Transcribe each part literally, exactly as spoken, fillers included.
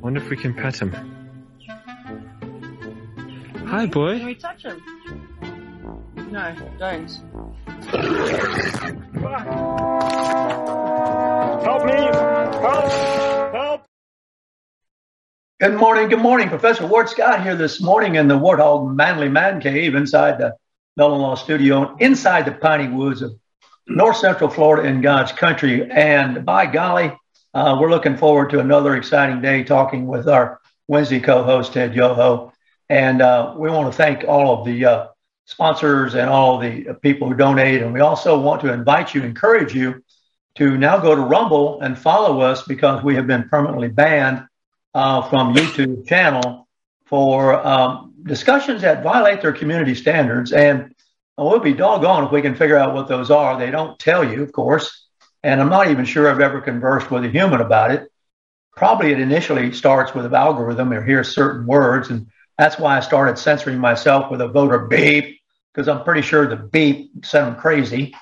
Wonder if we can pet him. Hi, boy. Can we touch him? No, don't. Help me! Help! Help! Good morning, good morning. Professor Ward Scott here this morning in the Warthog Manly Man Cave inside the Mellon Law studio, inside the Piney Woods of North Central Florida in God's country. And by golly, Uh, we're looking forward to another exciting day talking with our Wednesday co-host, Ted Yoho. And uh, we want to thank all of the uh, sponsors and all the people who donate. And we also want to invite you, encourage you to now go to Rumble and follow us, because we have been permanently banned uh, from YouTube channel for um, discussions that violate their community standards. And we'll be doggone if we can figure out what those are. They don't tell you, of course. And I'm not even sure I've ever conversed with a human about it. Probably it initially starts with an algorithm or hears certain words. And that's why I started censoring myself with a voter beep, because I'm pretty sure the beep sent them crazy.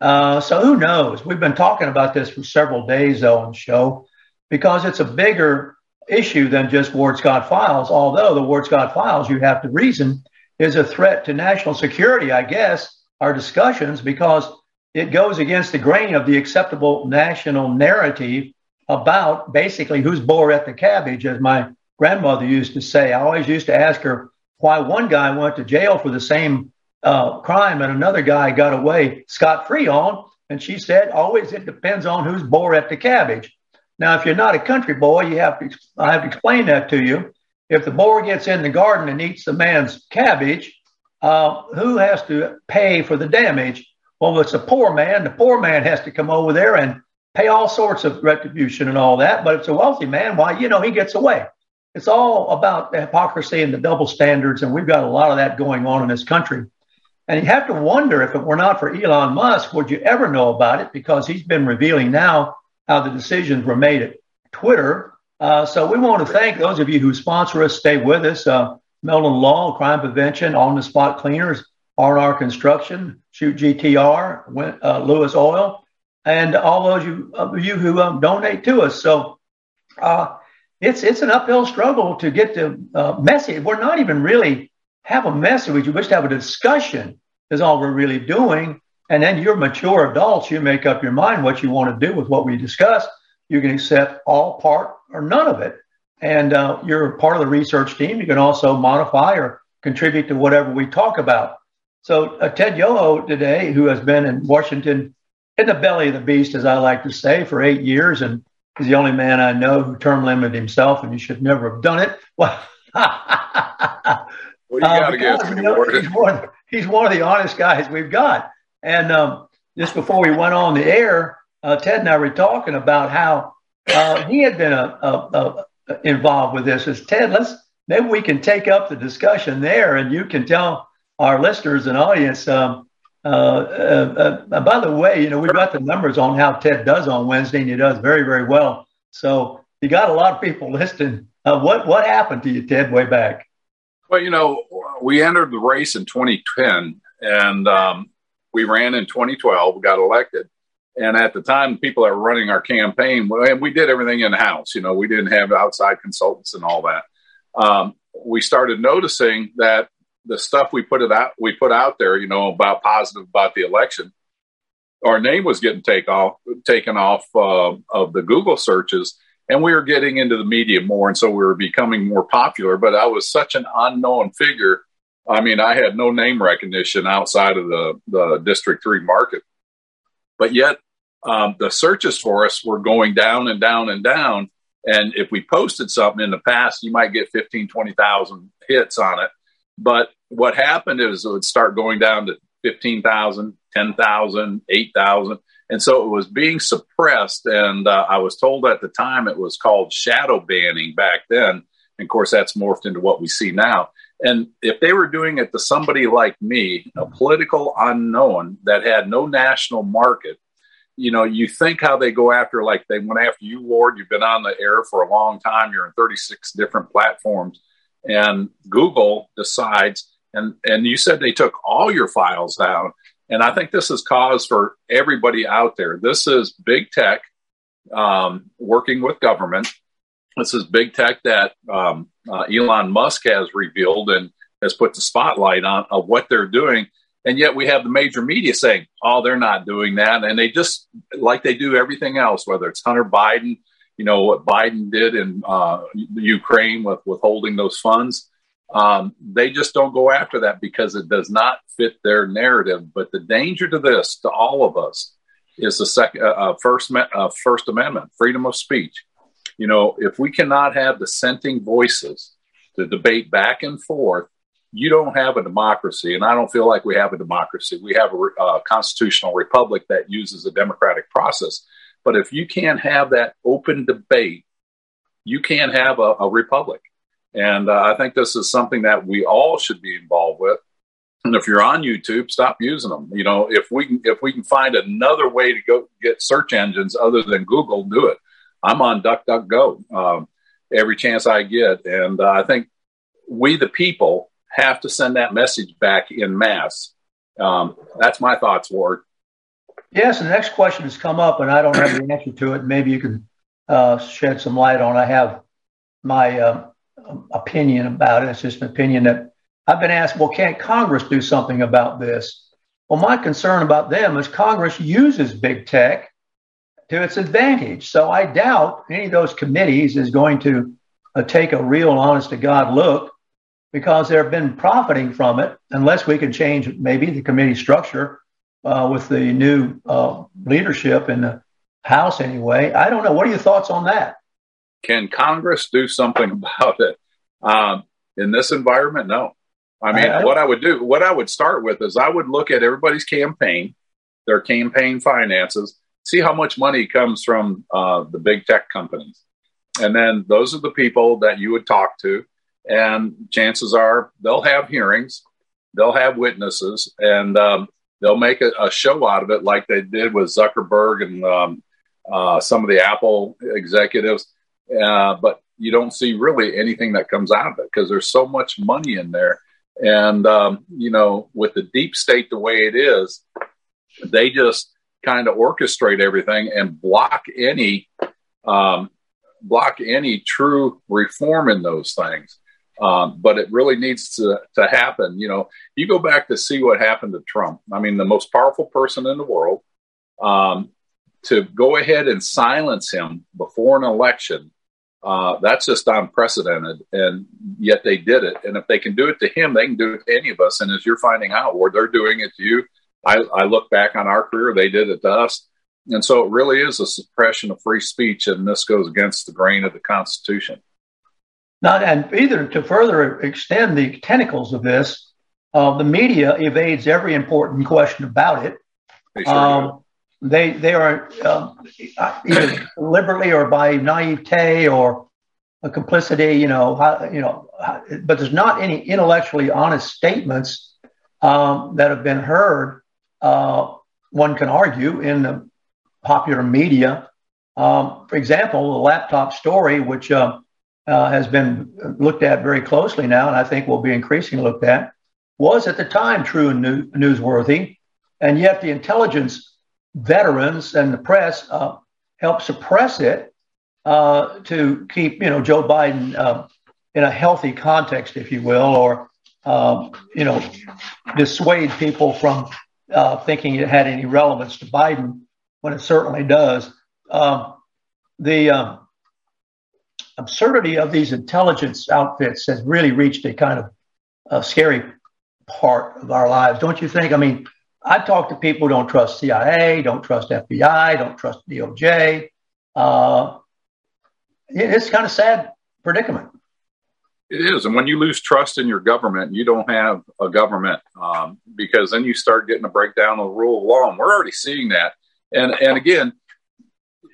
Uh, so who knows? We've been talking about this for several days, though, on the show, because it's a bigger issue than just Ward Scott Files. Although the Ward Scott Files, you have to reason, is a threat to national security, I guess, our discussions, because it goes against the grain of the acceptable national narrative about basically who's bore at the cabbage, as my grandmother used to say. I always used to ask her why one guy went to jail for the same uh, crime and another guy got away scot-free on. And she said, always it depends on who's bore at the cabbage. Now, if you're not a country boy, you have to, I have to explain that to you. If the boar gets in the garden and eats the man's cabbage, uh, who has to pay for the damage? Well, it's a poor man. The poor man has to come over there and pay all sorts of retribution and all that. But if it's a wealthy man, why, you know, he gets away. It's all about the hypocrisy and the double standards. And we've got a lot of that going on in this country. And you have to wonder, if it were not for Elon Musk, would you ever know about it? Because he's been revealing now how the decisions were made at Twitter. Uh, so we want to thank those of you who sponsor us, stay with us. Uh, Mellon Law, Crime Prevention, On the Spot Cleaners, R and R Construction, Shoot G T R, uh, Lewis Oil, and all those you, uh, you who um, donate to us. So uh, it's it's an uphill struggle to get the uh, message. We're not even really have a message. We just have a discussion is all we're really doing. And then you're mature adults. You make up your mind what you want to do with what we discuss. You can accept all, part, or none of it. And uh, you're part of the research team. You can also modify or contribute to whatever we talk about. So uh, Ted Yoho today, who has been in Washington in the belly of the beast, as I like to say, for eight years, and is the only man I know who term limited himself, and he should never have done it. Well, well you got to guess. He's one, he's one of the honest guys we've got. And um, just before we went on the air, uh, Ted and I were talking about how uh, he had been a, a, a involved with this. As Ted, let's maybe we can take up the discussion there, and you can tell our listeners and audience. Um, uh, uh, uh, by the way, you know, we've got the numbers on how Ted does on Wednesday, and he does very, very well. So you got a lot of people listening. Uh, what what happened to you, Ted, way back? Well, you know, we entered the race in twenty ten, and um, we ran in twenty twelve. We got elected, and at the time, people that were running our campaign, and we did everything in house. You know, we didn't have outside consultants and all that. Um, we started noticing that the stuff we put it out, we put out there, you know, about positive about the election, our name was getting take off, taken off uh, of the Google searches, and we were getting into the media more, and so we were becoming more popular. But I was such an unknown figure. I mean, I had no name recognition outside of the, the District three market, but yet um, the searches for us were going down and down and down. And if we posted something in the past, you might get fifteen, twenty thousand hits on it. But what happened is it would start going down to fifteen thousand, ten thousand, eight thousand. And so it was being suppressed. And uh, I was told at the time it was called shadow banning back then. And of course, that's morphed into what we see now. And if they were doing it to somebody like me, a political unknown that had no national market, you know, you think how they go after, like they went after you, Ward. You've been on the air for a long time. You're in thirty-six different platforms. And Google decides, and, and you said they took all your files down. And I think this is cause for everybody out there. This is big tech um, working with government. This is big tech that um, uh, Elon Musk has revealed and has put the spotlight on of what they're doing. And yet we have the major media saying, oh, they're not doing that. And they just, like they do everything else, whether it's Hunter Biden, you know, what Biden did in uh, Ukraine with withholding those funds. Um, they just don't go after that because it does not fit their narrative. But the danger to this, to all of us, is the second, uh, first, uh, First Amendment, freedom of speech. You know, if we cannot have dissenting voices to debate back and forth, you don't have a democracy. And I don't feel like we have a democracy. We have a uh, constitutional republic that uses a democratic process. But if you can't have that open debate, you can't have a, a republic. And uh, I think this is something that we all should be involved with. And if you're on YouTube, stop using them. You know, if we can, if we can find another way to go get search engines other than Google, do it. I'm on DuckDuckGo um, every chance I get. And uh, I think we, the people, have to send that message back in mass. Um, that's my thoughts, Ward. Yes, and the next question has come up, and I don't have the answer to it. Maybe you can uh, shed some light on. I have my uh, opinion about it. It's just an opinion that I've been asked, well, can't Congress do something about this? Well, my concern about them is Congress uses big tech to its advantage. So I doubt any of those committees is going to uh, take a real honest-to-God look, because they've been profiting from it, unless we can change maybe the committee structure uh, with the new uh, leadership in the House anyway. I don't know. What are your thoughts on that? Can Congress do something about it? Um, in this environment, no. I mean, I what I would do, what I would start with is I would look at everybody's campaign, their campaign finances, see how much money comes from uh, the big tech companies. And then those are the people that you would talk to. And chances are they'll have hearings, they'll have witnesses, and um, they'll make a, a show out of it like they did with Zuckerberg and um, uh, some of the Apple executives. Uh, but you don't see really anything that comes out of it because there's so much money in there. And, um, you know, with the deep state the way it is, they just kind of orchestrate everything and block any um, block any true reform in those things. Um, but it really needs to, to happen. You know, you go back to see what happened to Trump. I mean, the most powerful person in the world, um, to go ahead and silence him before an election. Uh, that's just unprecedented, and yet they did it. And if they can do it to him, they can do it to any of us. And as you're finding out, Ward, they're doing it to you. I, I look back on our career, they did it to us. And so it really is a suppression of free speech, and this goes against the grain of the Constitution. Not, and either to further extend the tentacles of this, uh, the media evades every important question about it. They sure um, They they are uh, either deliberately or by naivete or a complicity, you know, how, you know. How, but there's not any intellectually honest statements um, that have been heard. Uh, one can argue in the popular media, um, for example, the laptop story, which uh, uh, has been looked at very closely now, and I think will be increasingly looked at, was at the time true and new, newsworthy, and yet the intelligence veterans and the press uh, help suppress it uh, to keep, you know, Joe Biden uh, in a healthy context, if you will, or, um, you know, dissuade people from uh, thinking it had any relevance to Biden when it certainly does. Um, the um, absurdity of these intelligence outfits has really reached a kind of a scary part of our lives, don't you think? I mean, I talk to people who don't trust C I A, don't trust F B I, don't trust D O J. Uh, it's kind of sad predicament. It is. And when you lose trust in your government, you don't have a government um, because then you start getting a breakdown of the rule of law. And we're already seeing that. And and again,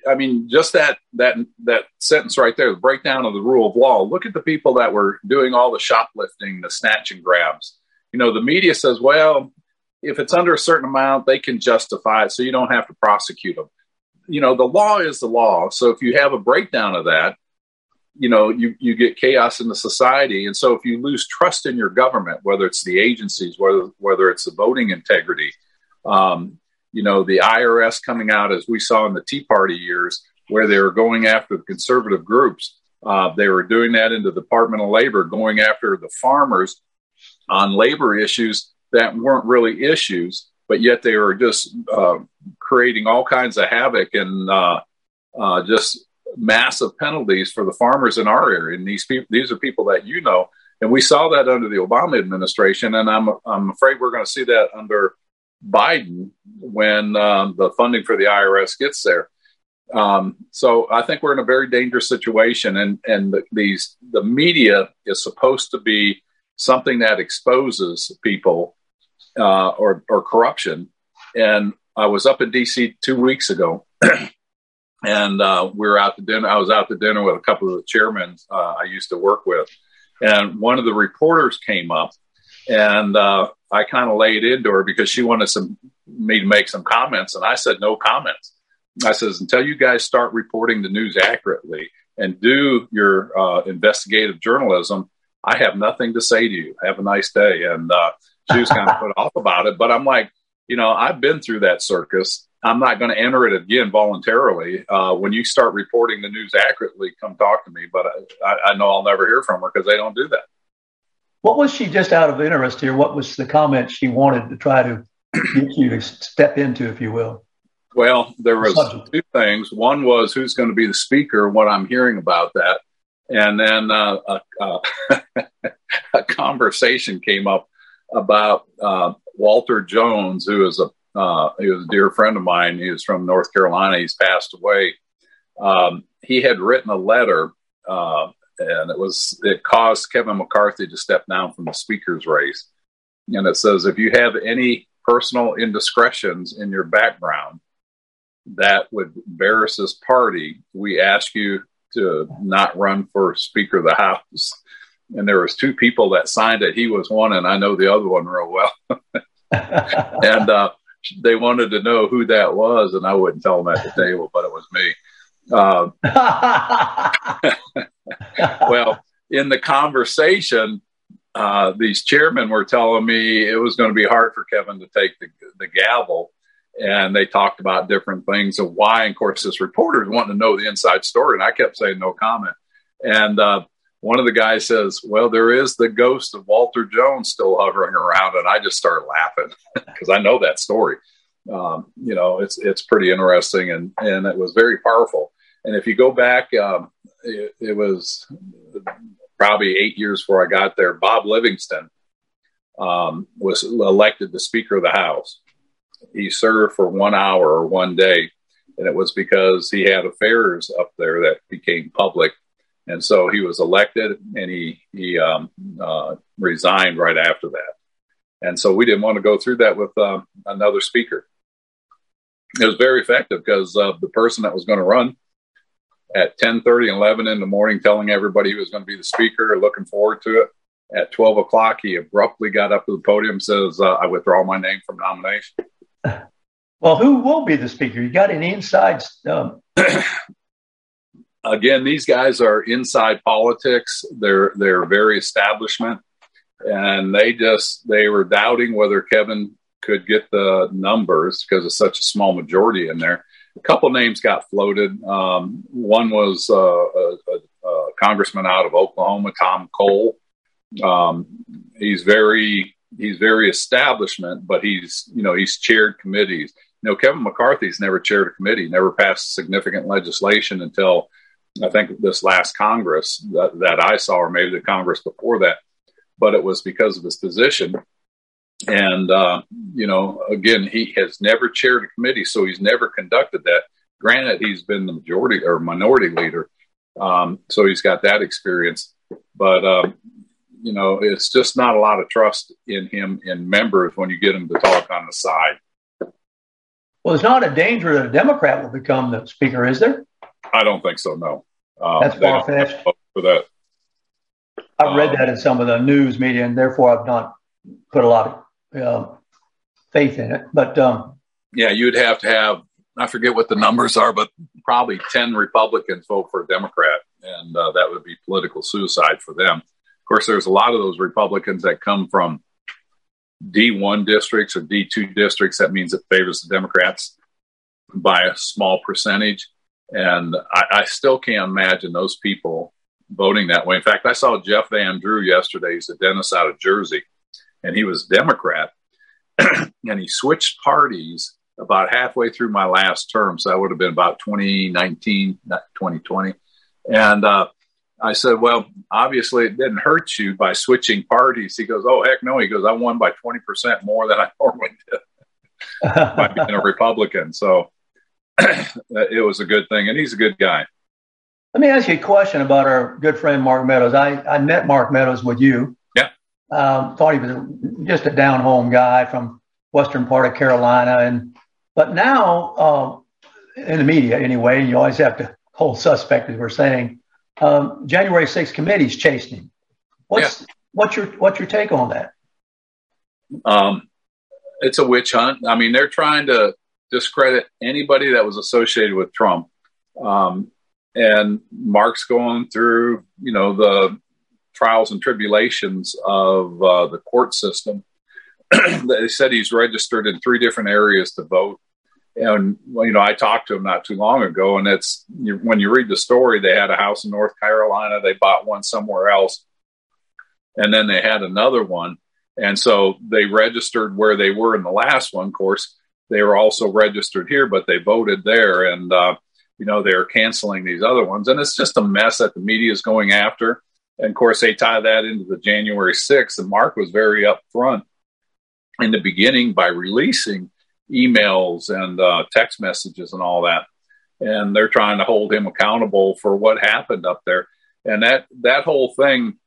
I mean, just that that that sentence right there, the breakdown of the rule of law. Look at the people that were doing all the shoplifting, the snatch and grabs. You know, the media says, well, if it's under a certain amount, they can justify it, so you don't have to prosecute them. You know, the law is the law. So if you have a breakdown of that, you know, you, you get chaos in the society. And so if you lose trust in your government, whether it's the agencies, whether whether it's the voting integrity, um, you know, the I R S coming out, as we saw in the Tea Party years, where they were going after the conservative groups. Uh, they were doing that in the Department of Labor, going after the farmers on labor issues that weren't really issues, but yet they were just uh, creating all kinds of havoc and uh, uh, just massive penalties for the farmers in our area. And these people, these are people that you know, and we saw that under the Obama administration. And I'm I'm afraid we're going to see that under Biden when um, the funding for the I R S gets there. Um, so I think we're in a very dangerous situation, and and the, these the media is supposed to be something that exposes people uh, or or corruption. And I was up in D C two weeks ago, and uh, we were out to dinner. I was out to dinner with a couple of the chairmen uh, I used to work with, and one of the reporters came up, and uh, I kind of laid into her because she wanted some me to make some comments, and I said no comments. I says, until you guys start reporting the news accurately and do your uh, investigative journalism, I have nothing to say to you. Have a nice day. And uh, she was kind of put off about it. But I'm like, you know, I've been through that circus. I'm not going to enter it again voluntarily. Uh, when you start reporting the news accurately, come talk to me. But I, I know I'll never hear from her because they don't do that. What was she, just out of interest here, what was the comment she wanted to try to get you to step into, if you will? Well, there was two things. One was who's going to be the speaker, what I'm hearing about that. And then uh, a, uh, a conversation came up about uh, Walter Jones, who is a uh, he was a dear friend of mine. He was from North Carolina. He's passed away. Um, he had written a letter, uh, and it was it caused Kevin McCarthy to step down from the speaker's race. And it says, if you have any personal indiscretions in your background that would embarrass this party, we ask you to not run for Speaker of the House. And there was two people that signed it. He was one, and I know the other one real well. And uh, they wanted to know who that was, and I wouldn't tell them at the table, but it was me. Uh, well, in the conversation, uh, these chairmen were telling me it was going to be hard for Kevin to take the, the gavel. And they talked about different things of why. And of course, this reporter is wanting to know the inside story. And I kept saying no comment. And uh, one of the guys says, well, there is the ghost of Walter Jones still hovering around. And I just started laughing because I know that story. Um, you know, it's it's pretty interesting. And, and it was very powerful. And if you go back, um, it, it was probably eight years before I got there. Bob Livingston um, was elected the Speaker of the House. He served for one hour or one day, and it was because he had affairs up there that became public. And so he was elected, and he, he um, uh, resigned right after that. And so we didn't want to go through that with uh, another speaker. It was very effective because uh, the person that was going to run at ten thirty, eleven in the morning, telling everybody he was going to be the speaker, looking forward to it. At twelve o'clock, he abruptly got up to the podium and says, uh, I withdraw my name from nomination. Well, who will be the speaker? You got any inside stuff? Again, these guys are inside politics. They're they're very establishment, and they just they were doubting whether Kevin could get the numbers because it's such a small majority in there. A couple names got floated. Um, one was uh, a, a congressman out of Oklahoma, Tom Cole. Um, he's very. He's very establishment, but he's, you know, he's chaired committees. You know, Kevin McCarthy's never chaired a committee, never passed significant legislation until I think this last Congress that, that I saw, or maybe the Congress before that, but it was because of his position. And, uh, you know, again, he has never chaired a committee, so he's never conducted that. Granted, he's been the majority or minority leader. Um, so he's got that experience, but, um, you know, it's just not a lot of trust in him in members when you get him to talk on the side. Well, there's not a danger that a Democrat will become the speaker, is there? I don't think so, no. Um, That's far-fetched. For that. I've um, read that in some of the news media, and therefore I've not put a lot of uh, faith in it. But um, yeah, you'd have to have, I forget what the numbers are, but probably ten Republicans vote for a Democrat, and uh, that would be political suicide for them. Of course, there's a lot of those Republicans that come from D one districts or D two districts. That means it favors the Democrats by a small percentage. And I, I still can't imagine those people voting that way. In fact, I saw Jeff Van Drew yesterday. He's a dentist out of Jersey, and he was Democrat. And he switched parties about halfway through my last term. So that would have been about twenty nineteen, not twenty twenty. And uh, I said, well, obviously it didn't hurt you by switching parties. He goes, oh, heck no. He goes, I won by twenty percent more than I normally did by being a Republican. So it was a good thing. And he's a good guy. Let me ask you a question about our good friend, Mark Meadows. I, I met Mark Meadows with you. Yeah. Um, thought he was a, just a down home guy from western part of Carolina. And, but now um, in the media anyway, you always have to hold suspect, as we're saying, um, January sixth committees chased him. What's, yeah. what's your, what's your take on that? Um, it's a witch hunt. I mean, they're trying to discredit anybody that was associated with Trump. Um, and Mark's going through, you know, the trials and tribulations of uh, the court system. They said he's registered in three different areas to vote. And, well, you know, I talked to him not too long ago, and it's you, when you read the story, they had a house in North Carolina. They bought one somewhere else, and then they had another one. And so they registered where they were in the last one. Of course, they were also registered here, but they voted there. And, uh, you know, they're canceling these other ones. And it's just a mess that the media is going after. And, of course, they tie that into the January sixth. And Mark was very upfront in the beginning by releasing emails and uh, text messages and all that. And they're trying to hold him accountable for what happened up there. And that, that whole thing,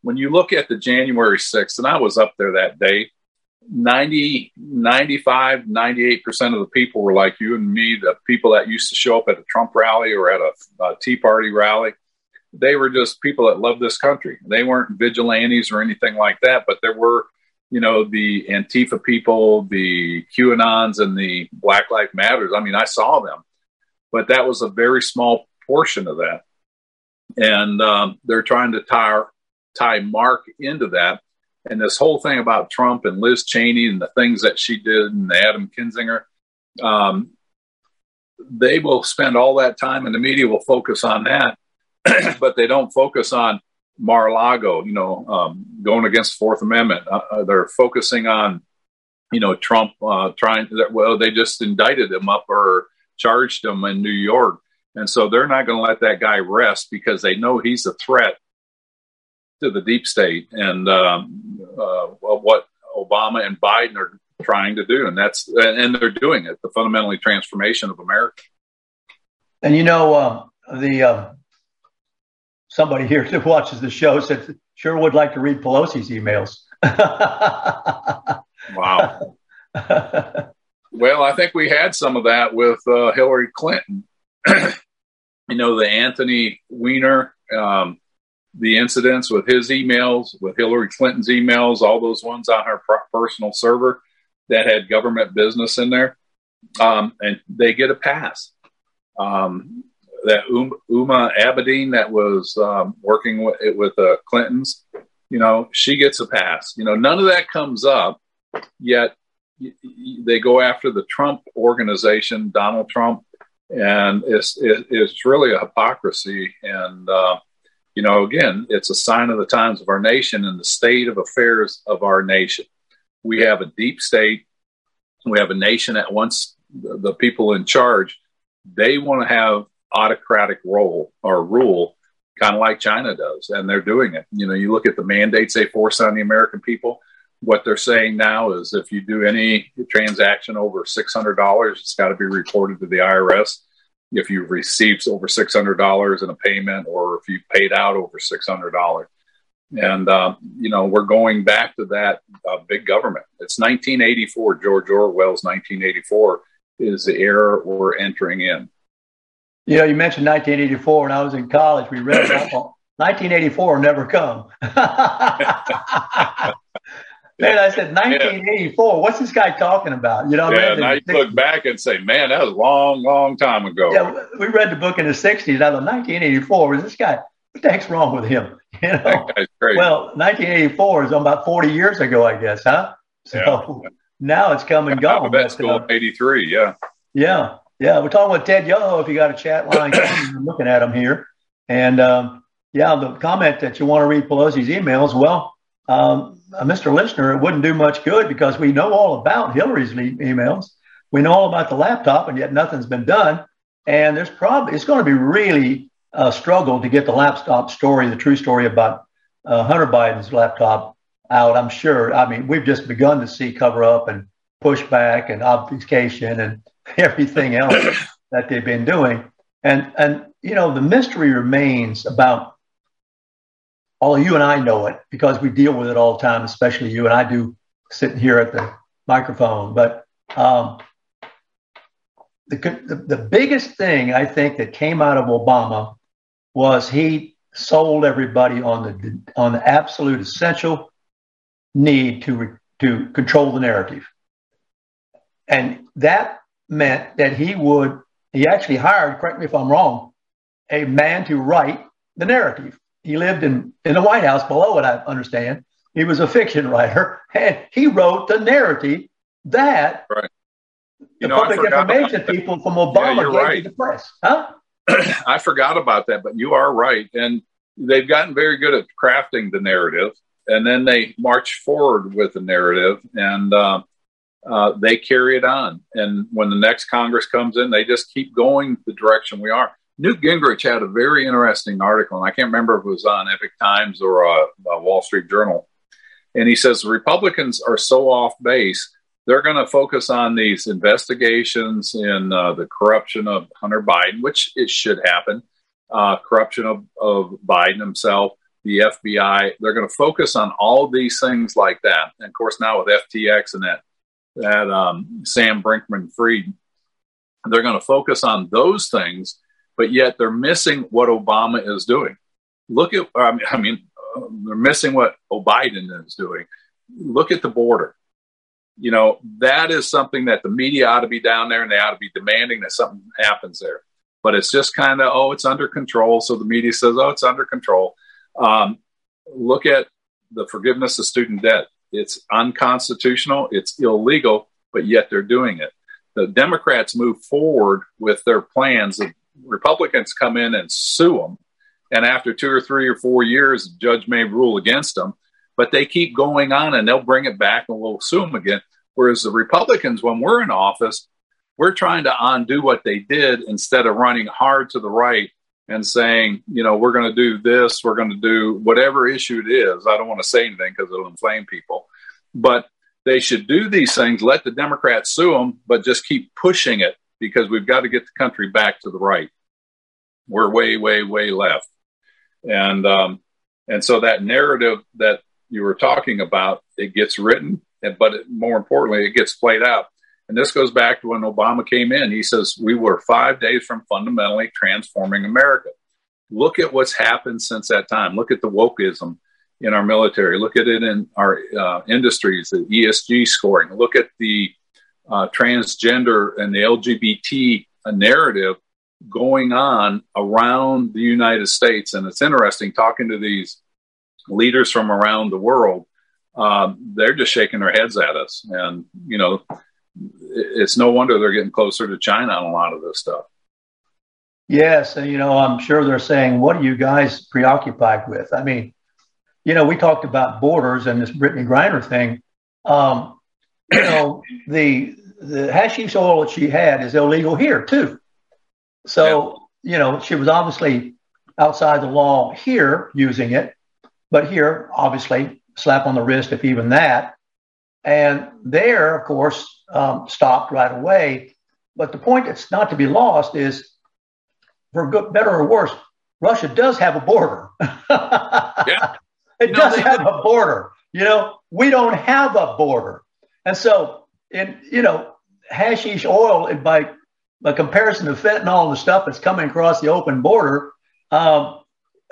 when you look at the January sixth, and I was up there that day, ninety, ninety-five, ninety-eight percent of the people were like you and me, the people that used to show up at a Trump rally or at a, a Tea Party rally. They were just people that loved this country. They weren't vigilantes or anything like that, but there were, you know, the Antifa people, the QAnons, and the Black Lives Matters. I mean, I saw them, but that was a very small portion of that. And um, they're trying to tie, tie Mark into that. And this whole thing about Trump and Liz Cheney and the things that she did and Adam Kinzinger, um, they will spend all that time and the media will focus on that, but they don't focus on Mar-a-Lago, you know, um, going against the Fourth Amendment. Uh, they're focusing on, you know, Trump uh, trying to, well, they just indicted him up or charged him in New York. And so they're not going to let that guy rest because they know he's a threat to the deep state and um, uh, what Obama and Biden are trying to do. And that's, and they're doing it, the fundamentally transformation of America. And, you know, uh, the, uh, somebody here that watches the show said, sure would like to read Pelosi's emails. Wow. Well, I think we had some of that with uh, Hillary Clinton. You know, the Anthony Weiner, um, the incidents with his emails, with Hillary Clinton's emails, all those ones on her personal server that had government business in there. Um, and they get a pass. Um, that um, Uma Abedin that was um, working with, with uh, Clintons, you know, she gets a pass. You know, none of that comes up, yet they go after the Trump organization, Donald Trump. And it's, it, it's really a hypocrisy. And, uh, you know, again, it's a sign of the times of our nation and the state of affairs of our nation. We have a deep state. We have a nation that wants the people in charge. They want to have autocratic role or rule, kind of like China does, and they're doing it. You know, you look at the mandates they force on the American people. What they're saying now is if you do any transaction over six hundred dollars, it's got to be reported to the I R S. If you received over six hundred dollars in a payment, or if you paid out over six hundred dollars. And, um, you know, we're going back to that uh, big government. It's nineteen eighty-four, George Orwell's nineteen eighty-four. is the era we're entering in. You know, you mentioned nineteen eighty-four. When I was in college, we read about nineteen eighty-four never come. Man, I said nineteen eighty-four. Yeah. What's this guy talking about? You know, yeah. Now you sixties. Look back and say, man, that was a long, long time ago. Yeah, we read the book in the sixties. I thought nineteen eighty-four was this guy. What the heck's wrong with him? You know, that guy's crazy. Well, nineteen eighty-four is about forty years ago, I guess, huh? So yeah. Now it's come and gone. That's cool. eighty-three, yeah, yeah. Yeah, we're talking with Ted Yoho. If you got a chat line, I'm looking at him here. And, um, yeah, the comment that you want to read Pelosi's emails, well, um, Mister Listener, it wouldn't do much good because we know all about Hillary's e- emails. We know all about the laptop, and yet nothing's been done. And there's probably it's going to be really a struggle to get the laptop story, the true story about uh, Hunter Biden's laptop out, I'm sure. I mean, we've just begun to see cover-up and pushback and obfuscation and everything else that they've been doing. And, and you know, the mystery remains about, although you and I know it, because we deal with it all the time, especially you and I do sitting here at the microphone. But um, the, the the biggest thing I think that came out of Obama was he sold everybody on the on the absolute essential need to to control the narrative. And that meant that he would, he actually hired, correct me if I'm wrong, a man to write the narrative. He lived in, in the White House below it, I understand. He was a fiction writer, and he wrote the narrative that right. the know, public information people from Obama yeah, gave right. to the press. Huh? I forgot about that, but you are right. And they've gotten very good at crafting the narrative, and then they march forward with the narrative, and uh, Uh, they carry it on. And when the next Congress comes in, they just keep going the direction we are. Newt Gingrich had a very interesting article, and I can't remember if it was on Epic Times or a, a Wall Street Journal. And he says, Republicans are so off base, they're going to focus on these investigations in uh, the corruption of Hunter Biden, which it should happen, uh, corruption of, of Biden himself, the F B I. They're going to focus on all these things like that. And of course, now with F T X and that, that um, Sam Brinkman-Fried, they're going to focus on those things, but yet they're missing what Obama is doing. Look at, I mean, they're missing what Biden is doing. Look at the border. You know, that is something that the media ought to be down there, and they ought to be demanding that something happens there. But it's just kind of, oh, it's under control. So the media says, oh, it's under control. Um, look at the forgiveness of student debt. It's unconstitutional, it's illegal, but yet they're doing it. The Democrats move forward with their plans. The Republicans come in and sue them. And after two or three or four years, the judge may rule against them. But they keep going on, and they'll bring it back, and we'll sue them again. Whereas the Republicans, when we're in office, we're trying to undo what they did instead of running hard to the right and saying, you know, we're going to do this, we're going to do whatever issue it is. I don't want to say anything because it'll inflame people. But they should do these things, let the Democrats sue them, but just keep pushing it because we've got to get the country back to the right. We're way, way, way left. And um, and so that narrative that you were talking about, it gets written, but it, more importantly, it gets played out. And this goes back to when Obama came in. He says, we were five days from fundamentally transforming America. Look at what's happened since that time. Look at the wokeism in our military. Look at it in our uh, industries, the E S G scoring. Look at the uh, transgender and the L G B T narrative going on around the United States. And it's interesting talking to these leaders from around the world. Um, they're just shaking their heads at us. And, you know, it's no wonder they're getting closer to China on a lot of this stuff. Yes. And, you know, I'm sure they're saying, what are you guys preoccupied with? I mean, you know, we talked about borders and this Brittany Griner thing. Um, you know, the, the hashish oil that she had is illegal here too. So, yeah. You know, she was obviously outside the law here using it, but here, obviously slap on the wrist, if even that. And there, of course, Um, stopped right away. But the point that's not to be lost is, for good, better or worse, Russia does have a border. Yeah. It no, does have a border. You know, we don't have a border. And so, and, you know, hashish oil, by by comparison to fentanyl and the stuff that's coming across the open border, um,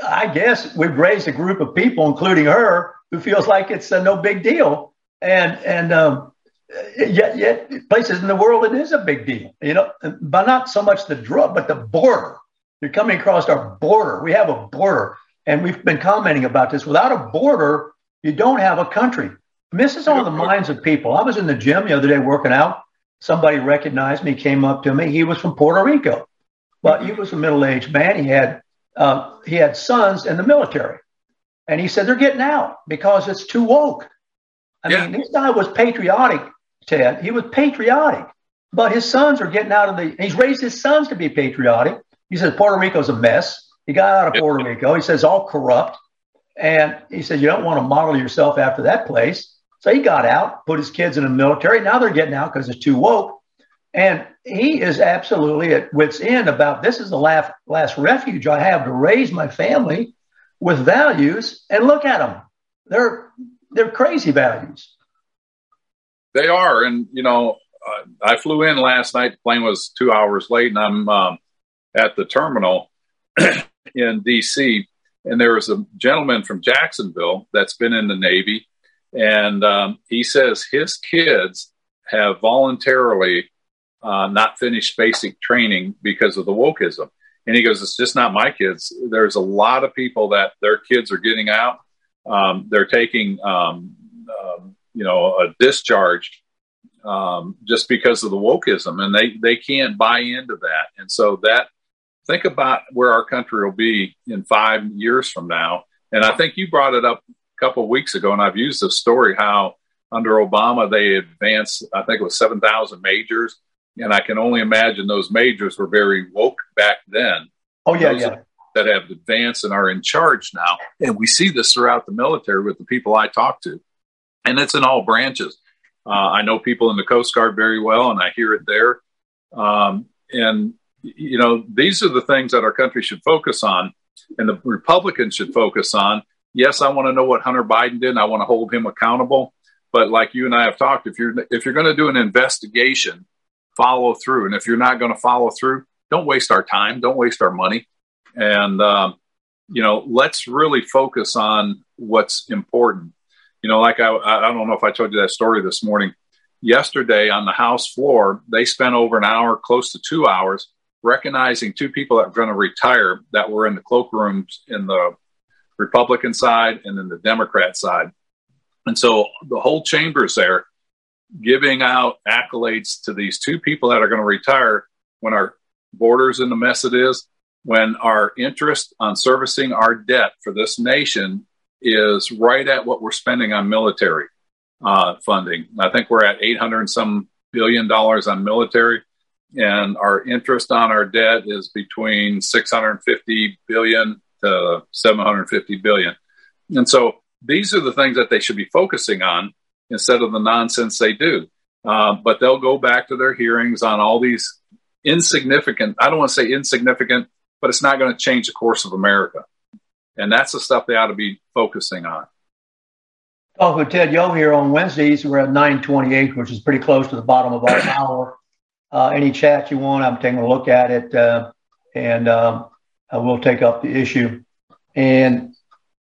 I guess we've raised a group of people, including her, who feels like it's uh, no big deal. And and um, yet, yet places in the world, it is a big deal, you know, but not so much the drug, but the border. You're coming across our border. We have a border. And we've been commenting about this. Without a border, you don't have a country. And this is on the minds of people. I was in the gym the other day working out. Somebody recognized me, came up to me. He was from Puerto Rico. Well, he was a middle-aged man. He had uh, he had sons in the military. And he said, they're getting out because it's too woke. I yeah. mean, this guy was patriotic, Ted. He was patriotic. But his sons are getting out of the – he's raised his sons to be patriotic. He says Puerto Rico's a mess. He got out of yep. Puerto Rico. He says all corrupt. And he said, you don't want to model yourself after that place. So he got out, put his kids in the military. Now they're getting out because it's too woke. And he is absolutely at wit's end about this is the last, last refuge I have to raise my family with values. And look at them. They're they're crazy values. They are. And, you know, uh, I flew in last night. The plane was two hours late, and I'm um, at the terminal in D C, and there was a gentleman from Jacksonville that's been in the Navy. And um, he says his kids have voluntarily uh, not finished basic training because of the wokeism. And he goes, it's just not my kids. There's a lot of people that their kids are getting out. Um, they're taking, um, um, you know, a discharge um, just because of the wokeism, and they, they can't buy into that. And so that, think about where our country will be in five years from now. And I think you brought it up a couple of weeks ago, and I've used the story how under Obama they advanced, I think it was seven thousand majors. And I can only imagine those majors were very woke back then. Oh, yeah, those yeah. that have advanced and are in charge now. And we see this throughout the military with the people I talk to. And it's in all branches. Uh, I know people in the Coast Guard very well, and I hear it there. Um, and you know, these are the things that our country should focus on and the Republicans should focus on. Yes, I want to know what Hunter Biden did. And I want to hold him accountable. But like you and I have talked, if you're if you're going to do an investigation, follow through. And if you're not going to follow through, don't waste our time. Don't waste our money. And, um, you know, let's really focus on what's important. You know, like I, I don't know if I told you that story this morning. Yesterday on the House floor, they spent over an hour, close to two hours, recognizing two people that were going to retire that were in the cloakrooms in the Republican side and then the Democrat side. And so the whole chamber's there giving out accolades to these two people that are going to retire when our border's in the mess it is, when our interest on servicing our debt for this nation is right at what we're spending on military uh, funding. I think we're at eight hundred and some billion dollars on military. And our interest on our debt is between six hundred fifty billion to seven hundred fifty billion. And so these are the things that they should be focusing on instead of the nonsense they do. Uh, but they'll go back to their hearings on all these insignificant, I don't want to say insignificant, but it's not going to change the course of America. And that's the stuff they ought to be focusing on. Oh, with Ted Yoho here on Wednesdays, we're at nine twenty-eight, which is pretty close to the bottom of our hour. Uh, any chat you want, I'm taking a look at it, uh, and um, I will take up the issue. And I'm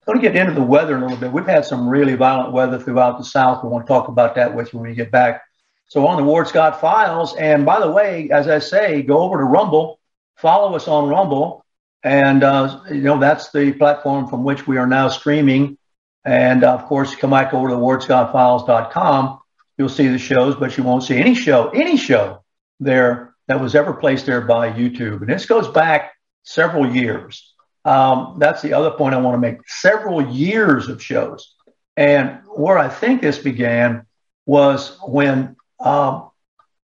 going to get into the weather in a little bit. We've had some really violent weather throughout the South. We want to talk about that with you when we get back. So on the Ward Scott Files, and by the way, as I say, go over to Rumble, follow us on Rumble, and uh, you know that's the platform from which we are now streaming. And uh, of course, come back over to ward scott files dot com. You'll see the shows, but you won't see any show, any show. there that was ever placed there by YouTube. And this goes back several years. Um, that's the other point I want to make. Several years of shows. And where I think this began was when um,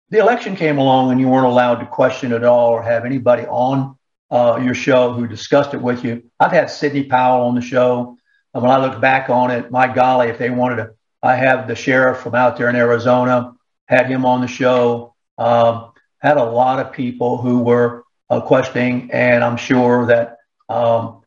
the election came along and you weren't allowed to question at all or have anybody on uh, your show who discussed it with you. I've had Sidney Powell on the show. And when I look back on it, my golly, if they wanted to, I have the sheriff from out there in Arizona, had him on the show. Um, had a lot of people who were uh, questioning, and I'm sure that, um,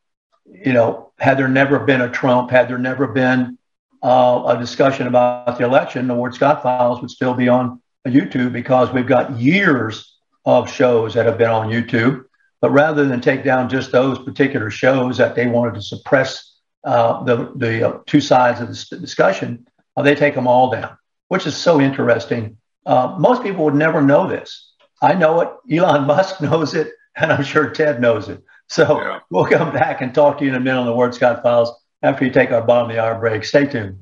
you know, had there never been a Trump, had there never been uh, a discussion about the election, the Ward Scott Files would still be on YouTube because we've got years of shows that have been on YouTube. But rather than take down just those particular shows that they wanted to suppress uh, the, the uh, two sides of this discussion, uh, they take them all down, which is so interesting. Uh, most people would never know this. I know it. Elon Musk knows it. And I'm sure Ted knows it. So yeah. We'll come back and talk to you in a minute on the Ward Scott Files after you take our bottom of the hour break. Stay tuned.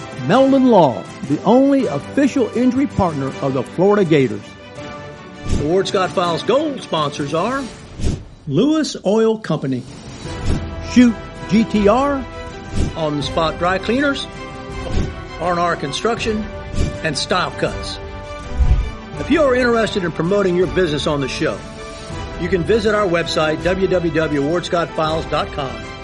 Mellon Law, the only official injury partner of the Florida Gators. The Ward Scott Files gold sponsors are Lewis Oil Company, Shoot G T R, On the Spot Dry Cleaners, R and R Construction, and Style Cuts. If you are interested in promoting your business on the show, you can visit our website, w w w dot ward scott files dot com.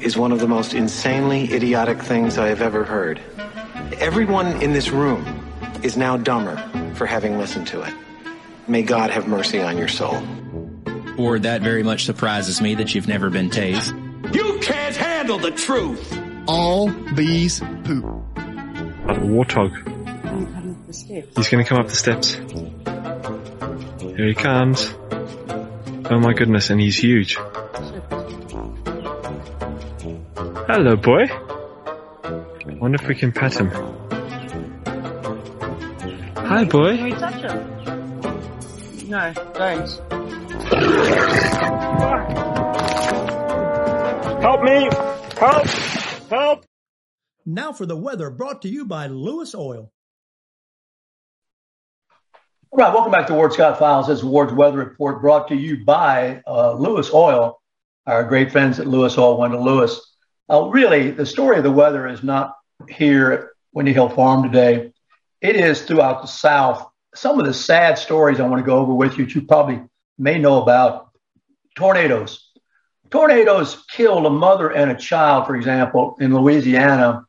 is one of the most insanely idiotic things I have ever heard. Everyone in this room is now dumber for having listened to it. May God have mercy on your soul. Ward, that very much surprises me that you've never been tased. You can't handle the truth! All bees poop. Warthog. I'm coming up the steps. He's going to come up the steps. Here he comes. Oh my goodness, and he's huge. Hello, boy. I wonder if we can pat him. Hi, boy. Can we touch him? No, don't. Help me! Help! Help! Now for the weather, brought to you by Lewis Oil. All right, welcome back to Ward Scott Files. This is Ward's Weather Report, brought to you by uh, Lewis Oil, our great friends at Lewis Oil, Wendell Lewis. Uh, really, the story of the weather is not here at Windy Hill Farm today. It is throughout the South. Some of the sad stories I want to go over with you that you probably may know about. Tornadoes. Tornadoes killed a mother and a child, for example, in Louisiana.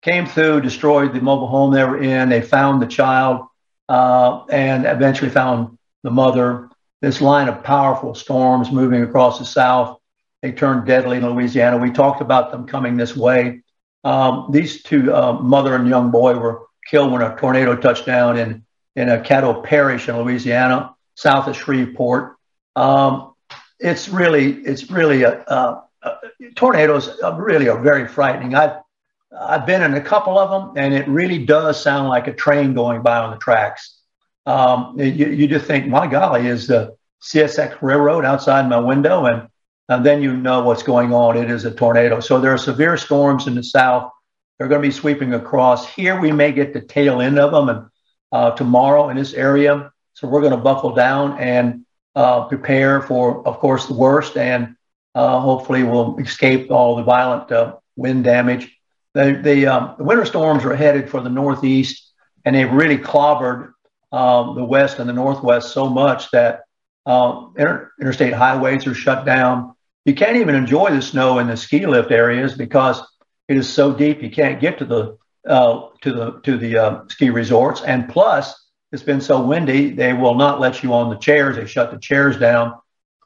Came through, destroyed the mobile home they were in. They found the child uh, and eventually found the mother. This line of powerful storms moving across the South. They turned deadly in Louisiana. We talked about them coming this way. Um, these two, uh, mother and young boy, were killed when a tornado touched down in, in a Caddo Parish in Louisiana, south of Shreveport. Um, it's really, it's really, a, a, a, tornadoes are really are very frightening. I've, I've been in a couple of them, and it really does sound like a train going by on the tracks. Um, you, you just think, my golly, is the C S X Railroad outside my window? And And then you know what's going on. It is a tornado. So there are severe storms in the South. They're going to be sweeping across. Here we may get the tail end of them and, uh, tomorrow in this area. So we're going to buckle down and uh, prepare for, of course, the worst. And uh, hopefully we'll escape all the violent uh, wind damage. The, the, um, the winter storms are headed for the Northeast, and they've really clobbered um, the West and the Northwest so much that uh, inter- interstate highways are shut down. You can't even enjoy the snow in the ski lift areas because it is so deep. You can't get to the uh, to the to the uh, ski resorts. And plus, it's been so windy, they will not let you on the chairs. They shut the chairs down.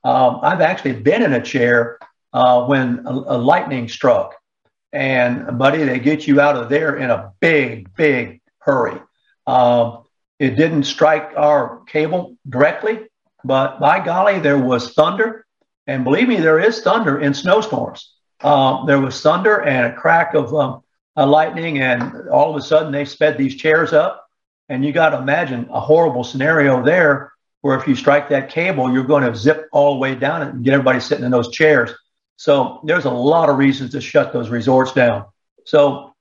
Um, I've actually been in a chair uh, when a, a lightning struck, and buddy, they get you out of there in a big, big hurry. Um, it didn't strike our cable directly, but by golly, there was thunder. And believe me, there is thunder in snowstorms. Um, there was thunder and a crack of um, a lightning, and all of a sudden they sped these chairs up. And you got to imagine a horrible scenario there, where if you strike that cable, you're going to zip all the way down it and get everybody sitting in those chairs. So there's a lot of reasons to shut those resorts down. So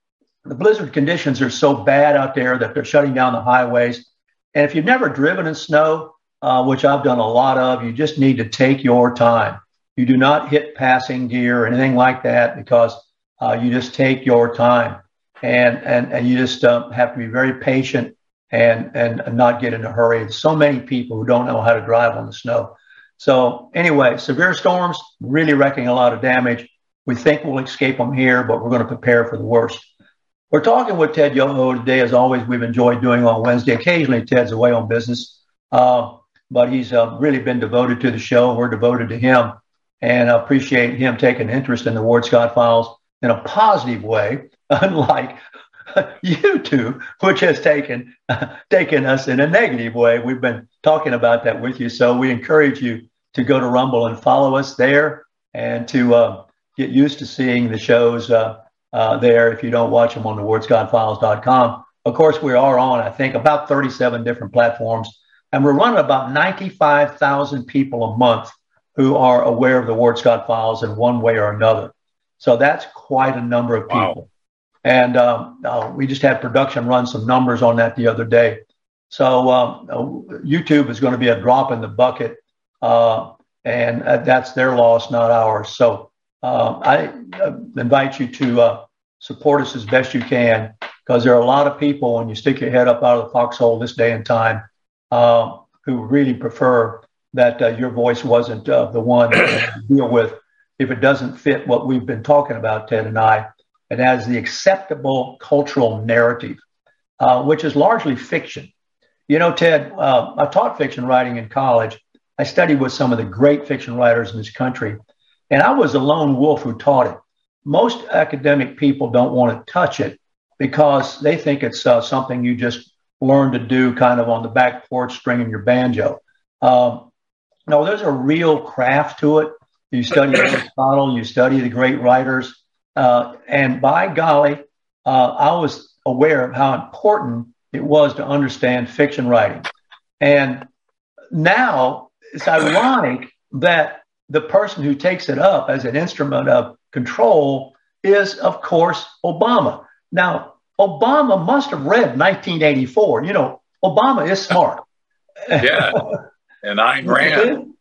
the blizzard conditions are so bad out there that they're shutting down the highways. And if you've never driven in snow, uh, which I've done a lot of, you just need to take your time. You do not hit passing gear or anything like that, because uh, you just take your time, and and, and you just um, have to be very patient and and not get in a hurry. There's so many people who don't know how to drive on the snow. So anyway, severe storms really wrecking a lot of damage. We think we'll escape them here, but we're going to prepare for the worst. We're talking with Ted Yoho today. As always, we've enjoyed doing on Wednesday. Occasionally, Ted's away on business, uh, but he's uh, really been devoted to the show. We're devoted to him, and I appreciate him taking interest in the Ward Scott Files in a positive way, unlike YouTube, which has taken taken us in a negative way. We've been talking about that with you, so we encourage you to go to Rumble and follow us there, and to uh, get used to seeing the shows uh, uh, there if you don't watch them on the ward scott files dot com. Of course, we are on, I think, about thirty-seven different platforms, and we're running about ninety-five thousand people a month who are aware of the Ward Scott Files in one way or another. So that's quite a number of people. Wow. And um, uh, we just had production run some numbers on that the other day. So um, uh, YouTube is going to be a drop in the bucket, uh, and uh, that's their loss, not ours. So uh, I uh, invite you to uh, support us as best you can, because there are a lot of people, when you stick your head up out of the foxhole this day and time, uh, who really prefer that uh, your voice wasn't uh, the one to deal with if it doesn't fit what we've been talking about, Ted and I. It has the acceptable cultural narrative, uh, which is largely fiction. You know, Ted, uh, I taught fiction writing in college. I studied with some of the great fiction writers in this country, and I was a lone wolf who taught it. Most academic people don't want to touch it because they think it's uh, something you just learn to do kind of on the back porch stringing your banjo. Um, no, there's a real craft to it. You study Aristotle, you study the great writers. Uh, and by golly, uh, I was aware of how important it was to understand fiction writing. And now it's ironic that the person who takes it up as an instrument of control is, of course, Obama. Now, Obama must have read nineteen eighty-four. You know, Obama is smart. Yeah, and Ayn Rand.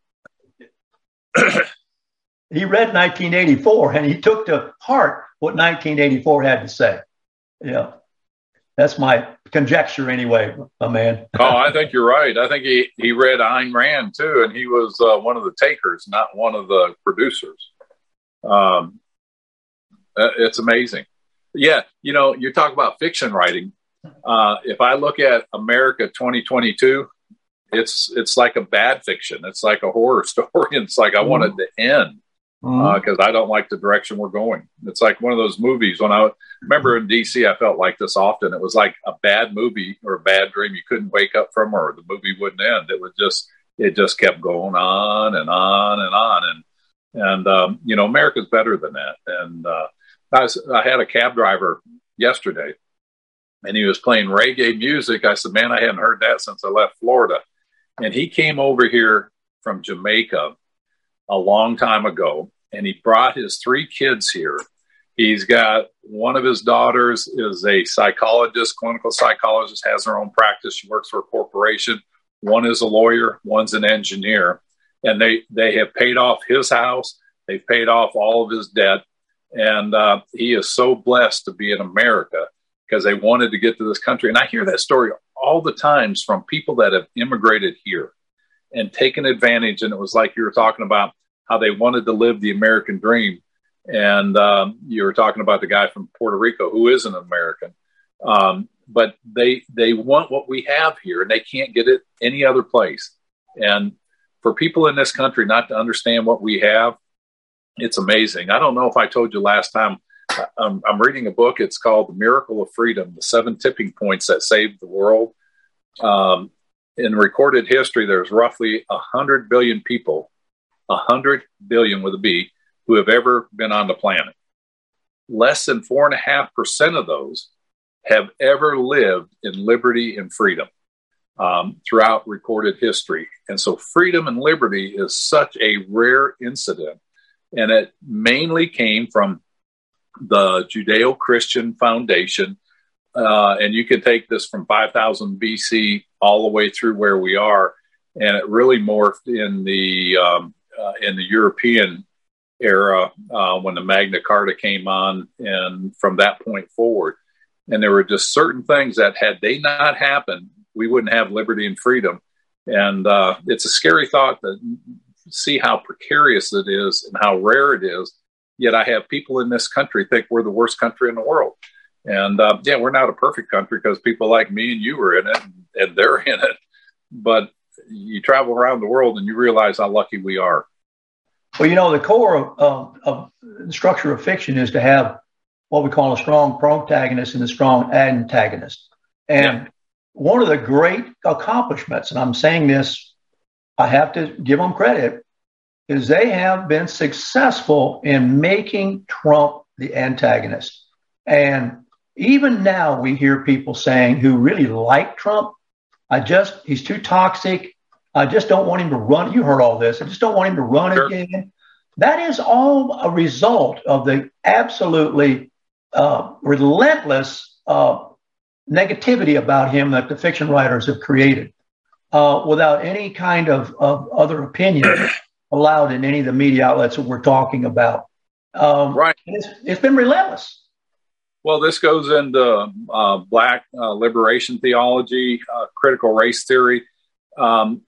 He read nineteen eighty-four, and he took to heart what nineteen eighty-four had to say. Yeah, that's my conjecture anyway, my man. Oh, I think you're right. I think he, he read Ayn Rand, too, and he was uh, one of the takers, not one of the producers. Um, it's amazing. Yeah, you know, you talk about fiction writing. Uh, if I look at America twenty twenty-two, it's it's like a bad fiction. It's like a horror story, and it's like I mm. want it to end. because mm-hmm. uh, I don't like the direction we're going. It's like one of those movies. When I remember in D C, I felt like this often. It was like a bad movie or a bad dream you couldn't wake up from, or the movie wouldn't end. It was just, it just kept going on and on and on. And, and um, you know, America's better than that. And uh, I, was, I had a cab driver yesterday, and he was playing reggae music. I said, man, I hadn't heard that since I left Florida. And he came over here from Jamaica a long time ago, and he brought his three kids here. He's got one of his daughters is a psychologist, clinical psychologist, has her own practice. She works for a corporation. One is a lawyer, one's an engineer, and they, they have paid off his house. They've paid off all of his debt. And uh, he is so blessed to be in America because they wanted to get to this country. And I hear that story all the times from people that have immigrated here and taken advantage. And it was like you were talking about how they wanted to live the American dream. And um, you were talking about the guy from Puerto Rico who is an American. Um, but they they want what we have here, and they can't get it any other place. And for people in this country not to understand what we have, it's amazing. I don't know if I told you last time, I'm, I'm reading a book. It's called The Miracle of Freedom, The Seven Tipping Points That Saved the World. Um, in recorded history, there's roughly one hundred billion people, one hundred billion with a B, who have ever been on the planet. Less than four point five percent of those have ever lived in liberty and freedom um, throughout recorded history. And so freedom and liberty is such a rare incident. And it mainly came from the Judeo-Christian foundation. Uh, and you can take this from five thousand B C all the way through where we are. And it really morphed in the um, uh, in the European era uh, when the Magna Carta came on, and from that point forward. And there were just certain things that had they not happened, we wouldn't have liberty and freedom. And uh, it's a scary thought to see how precarious it is and how rare it is. Yet I have people in this country think we're the worst country in the world. And uh, yeah, we're not a perfect country because people like me and you are in it and they're in it. But you travel around the world and you realize how lucky we are. Well, you know, the core of, of, of the structure of fiction is to have what we call a strong protagonist and a strong antagonist. And yeah. One of the great accomplishments, and I'm saying this, I have to give them credit, is they have been successful in making Trump the antagonist. And even now we hear people saying who really like Trump, I just, he's too toxic. I just don't want him to run. You heard all this. I just don't want him to run sure. again. That is all a result of the absolutely uh, relentless uh, negativity about him that the fiction writers have created uh, without any kind of, of other opinion allowed in any of the media outlets that we're talking about. Um, right. It's, it's been relentless. Well, this goes into uh, Black uh, liberation theology, uh, critical race theory. Um,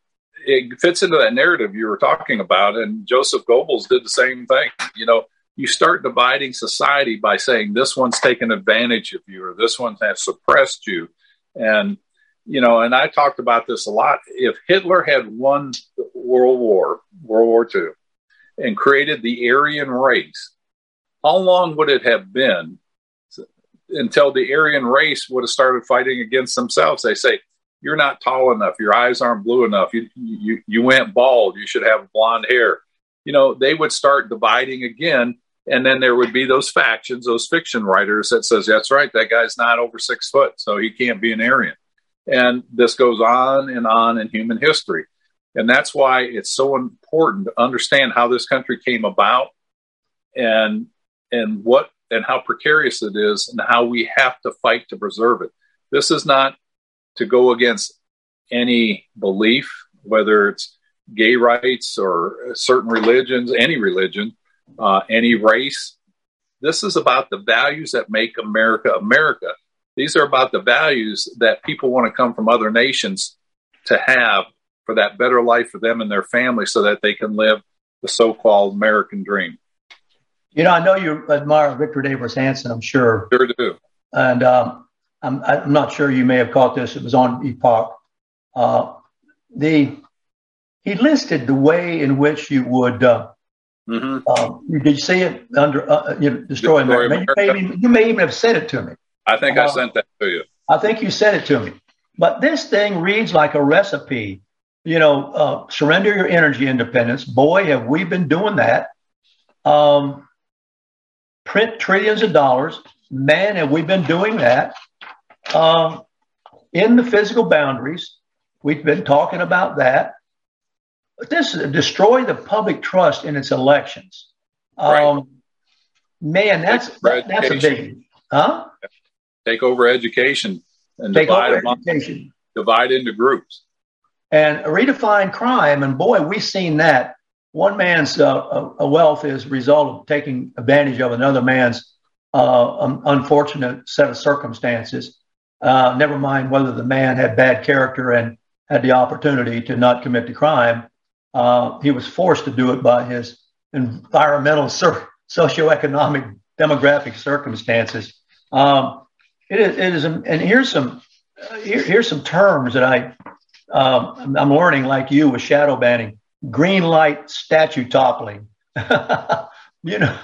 it fits into that narrative you were talking about. And Joseph Goebbels did the same thing. You know, you start dividing society by saying this one's taken advantage of you or this one has suppressed you. And, you know, and I talked about this a lot. If Hitler had won World War, World War Two, and created the Aryan race, how long would it have been until the Aryan race would have started fighting against themselves? They say, you're not tall enough. Your eyes aren't blue enough. You, you you went bald. You should have blonde hair. You know, they would start dividing again. And then there would be those factions, those fiction writers that says, that's right, that guy's not over six foot, so he can't be an Aryan. And this goes on and on in human history. And that's why it's so important to understand how this country came about and and what and how precarious it is and how we have to fight to preserve it. This is not to go against any belief, whether it's gay rights or certain religions, any religion, uh, any race. This is about the values that make America America. These are about the values that people want to come from other nations to have for that better life for them and their family so that they can live the so-called American dream. You know, I know you admire Victor Davis Hanson, I'm sure. Sure do. And, um, I'm, I'm not sure you may have caught this. It was on Epoch. Uh, the he listed the way in which you would. Uh, mm-hmm. um, did you see it under uh, you know, destroy America? America. You, may even, you may even have said it to me. I think uh, I sent that to you. I think you said it to me. But this thing reads like a recipe. You know, uh, surrender your energy independence. Boy, have we been doing that. Um, print trillions of dollars. Man, have we been doing that. Um, in the physical boundaries, we've been talking about that. But this is destroy the public trust in its elections. Um, right. Man, that's that, that's a big, huh? Take over education and Take divide over education. divide into groups and redefine crime. And boy, we've seen that. One man's uh, a wealth is a result of taking advantage of another man's uh, um, unfortunate set of circumstances. Uh, never mind whether the man had bad character and had the opportunity to not commit the crime. Uh, he was forced to do it by his environmental, so- socioeconomic, demographic circumstances. Um, it is, it is, and here's some here, here's some terms that I um, I'm learning, like you, with shadow banning. green light statue toppling. You know,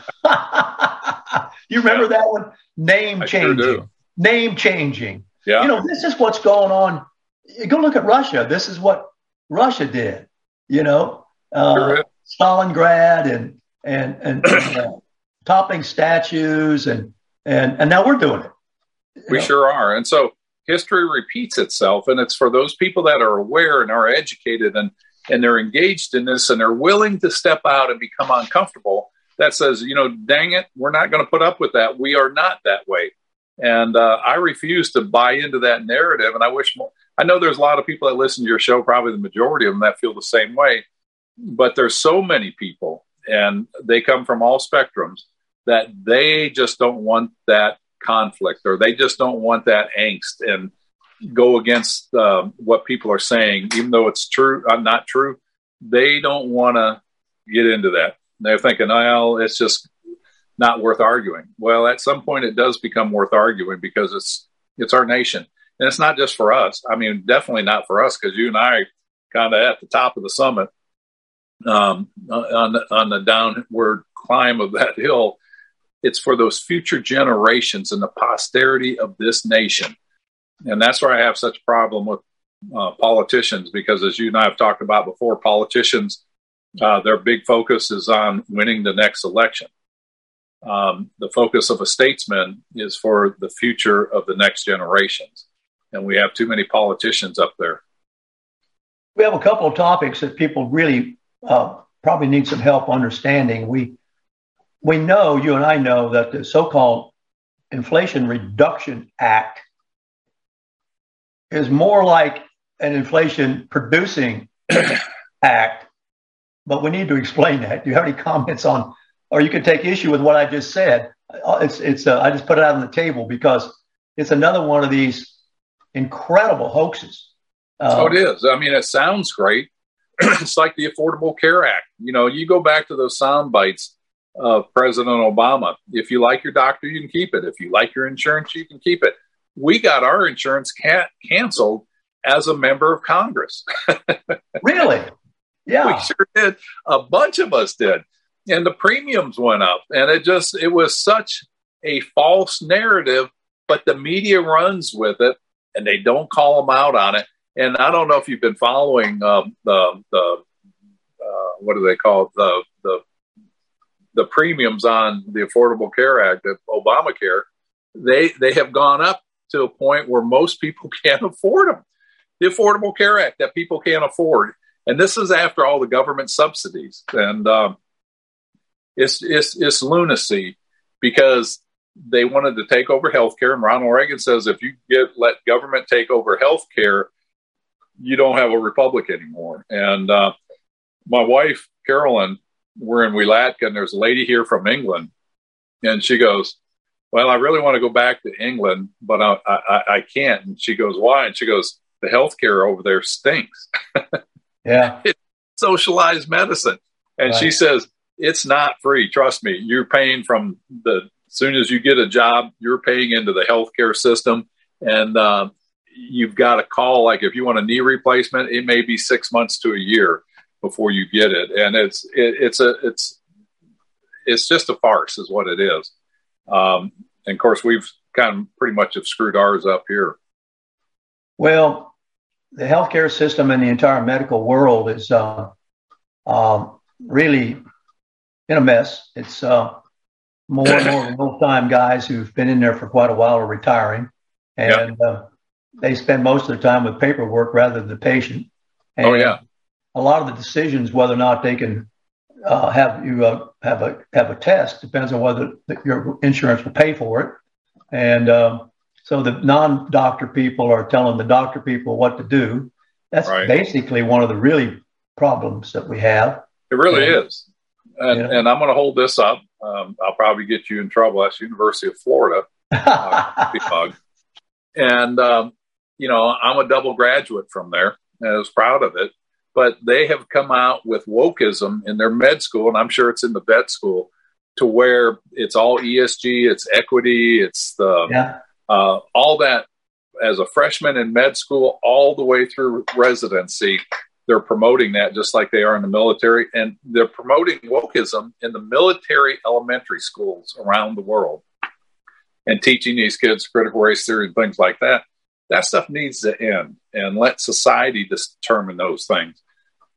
you remember that one? Name I changing. Sure do. Name changing. Yeah. You know, this is what's going on. You go look at Russia. This is what Russia did. You know, uh, sure Stalingrad and and and uh, toppling statues and and and now we're doing it. We know? Sure are. And so history repeats itself, and it's for those people that are aware and are educated and and they're engaged in this and they're willing to step out and become uncomfortable. That says, you know, dang it, we're not going to put up with that. We are not that way. And uh, I refuse to buy into that narrative. And I wish more, I know there's a lot of people that listen to your show, probably the majority of them that feel the same way, but there's so many people and they come from all spectrums that they just don't want that conflict or they just don't want that angst and go against uh, what people are saying, even though it's true, uh, not true. They don't want to get into that. They're thinking, oh, it's just not worth arguing. Well, at some point it does become worth arguing because it's it's our nation. And it's not just for us. I mean, definitely not for us because you and I kind of at the top of the summit um, on, the, on the downward climb of that hill. It's for those future generations and the posterity of this nation. And that's where I have such a problem with uh, politicians because, as you and I have talked about before, politicians, Uh, their big focus is on winning the next election. Um, the focus of a statesman is for the future of the next generations. And we have too many politicians up there. We have a couple of topics that people really uh, probably need some help understanding. We we know, you and I know, that the so-called Inflation Reduction Act is more like an inflation-producing act. But we need to explain that. Do you have any comments on, or you can take issue with what I just said? It's, it's. Uh, I just put it out on the table because it's another one of these incredible hoaxes. Um, oh, it is. I mean, it sounds great. It's like the Affordable Care Act. You know, you go back to those sound bites of President Obama. If you like your doctor, you can keep it. If you like your insurance, you can keep it. We got our insurance ca- canceled as a member of Congress. Really? Yeah, we sure did. A bunch of us did. And the premiums went up and it just it was such a false narrative. But the media runs with it and they don't call them out on it. And I don't know if you've been following um, the, the uh, what do they call it? The, the the premiums on the Affordable Care Act, the Obamacare. They they have gone up to a point where most people can't afford them. The Affordable Care Act that people can't afford. And this is after all the government subsidies, and um, it's, it's it's lunacy because they wanted to take over healthcare. And Ronald Reagan says, if you get let government take over healthcare, you don't have a republic anymore. And uh, my wife Carolyn, we're in Wheelatka, and there's a lady here from England, and she goes, "Well, I really want to go back to England, but I I, I can't." And she goes, "Why?" And she goes, "The healthcare over there stinks." Yeah, it's socialized medicine. And right. She says, it's not free. Trust me, you're paying from the soon as you get a job, you're paying into the healthcare system. And uh, you've got to call, like if you want a knee replacement, it may be six months to a year before you get it. And it's it, it's a it's it's just a farce is what it is. Um, and of course, we've kind of pretty much have screwed ours up here. Well, the healthcare system and the entire medical world is uh, um, really in a mess. It's uh, more and more old-time guys who've been in there for quite a while are retiring, and yep. uh, they spend most of their time with paperwork rather than the patient. And oh yeah, a lot of the decisions whether or not they can uh, have you uh, have a have a test depends on whether the, your insurance will pay for it, and. Uh, So the non-doctor people are telling the doctor people what to do. That's right. Basically one of the really problems that we have. It really and, is. And, you know. And I'm going to hold this up. Um, I'll probably get you in trouble. That's University of Florida. Uh, and, um, you know, I'm a double graduate from there. And I was proud of it. But they have come out with wokeism in their med school, and I'm sure it's in the vet school, to where it's all E S G, it's equity, it's the... Yeah. Uh, all that as a freshman in med school, all the way through residency, They're promoting that just like they are in the military. And they're promoting wokeism in the military elementary schools around the world and teaching these kids critical race theory and things like that. That stuff needs to end and let society determine those things.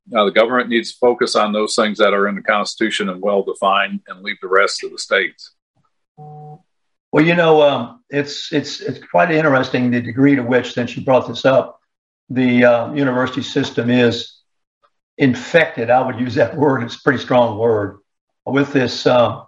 Now, the government needs to focus on those things that are in the Constitution and well-defined and leave the rest to the states. Well, you know, um, it's it's it's quite interesting the degree to which, since you brought this up, the uh, university system is infected. I would use that word. It's a pretty strong word with this uh,